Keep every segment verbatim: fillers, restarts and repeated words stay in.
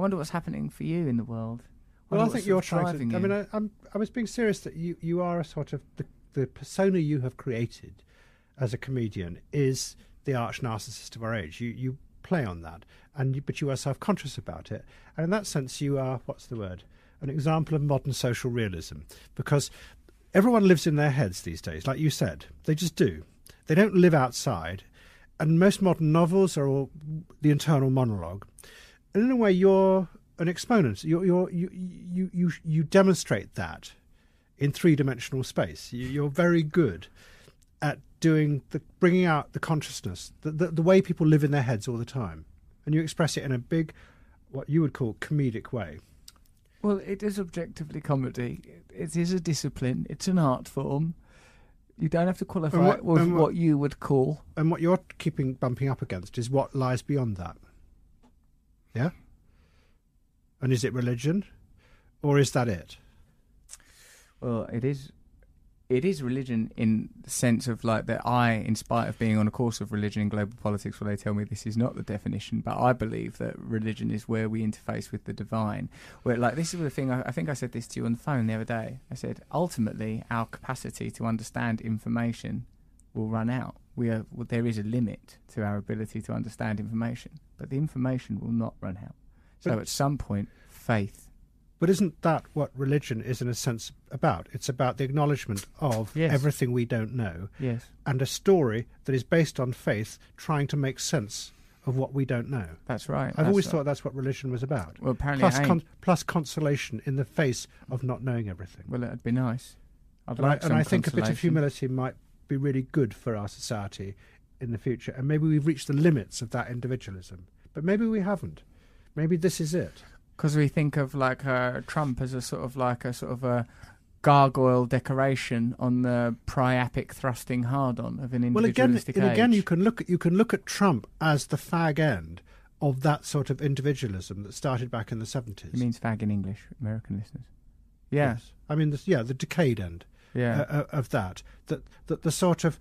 I wonder what's happening for you in the world. I well, I think you're trying to. I mean, I, I'm, I was being serious that you, you are a sort of the, the persona you have created as a comedian is the arch narcissist of our age. You you play on that, and you, but you are self-conscious about it, and in that sense, you are what's the word? An example of modern social realism, because everyone lives in their heads these days, like you said. They just do. They don't live outside, and most modern novels are all the internal monologue. And in a way, you're an exponent. You're, you're, you you you you demonstrate that in three-dimensional space. You, you're very good at doing the bringing out the consciousness, the, the the way people live in their heads all the time, and you express it in a big, what you would call comedic way. Well, it is objectively comedy. It is a discipline. It's an art form. You don't have to qualify what, it with what, what you would call. And what you're keeping bumping up against is what lies beyond that. Yeah? And is it religion? Or is that it? Well, it is it is religion in the sense of like that I, in spite of being on a course of religion and global politics where they tell me this is not the definition, but I believe that religion is where we interface with the divine. Where like this is the thing, I, I think I said this to you on the phone the other day. I said, ultimately, our capacity to understand information will run out. We are, well, there is a limit to our ability to understand information, but the information will not run out. So but, at some point, faith. But isn't that what religion is in a sense about? It's about the acknowledgement of yes. everything we don't know yes. and a story that is based on faith trying to make sense of what we don't know. That's right. I've always right. thought that's what religion was about. Well, apparently plus, con- plus consolation in the face of not knowing everything. Well, it'd be nice. I'd and like I, some And I think a bit of humility might be really good for our society in the future, and maybe we've reached the limits of that individualism, but maybe we haven't. Maybe this is it, because we think of like uh, Trump as a sort of like a sort of a gargoyle decoration on the priapic thrusting hard on of an individualistic well again age. again you can look at, you can look at Trump as the fag end of that sort of individualism that started back in the seventies. It means fag in English, American listeners. Yeah. Yes, I mean the, yeah the decayed end. Yeah. Uh, of that, that, that the sort of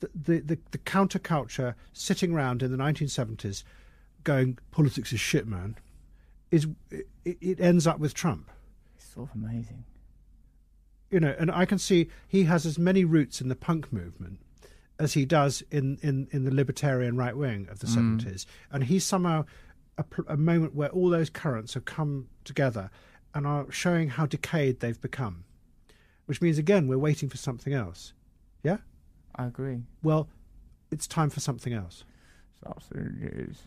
the, the, the counterculture sitting around in the nineteen seventies going, politics is shit, man, is it, it ends up with Trump. It's sort of amazing. You know, and I can see he has as many roots in the punk movement as he does in, in, in the libertarian right wing of the mm. seventies. And he's somehow a, a moment where all those currents have come together and are showing how decayed they've become. Which means, again, we're waiting for something else. Yeah? I agree. Well, it's time for something else. It absolutely is.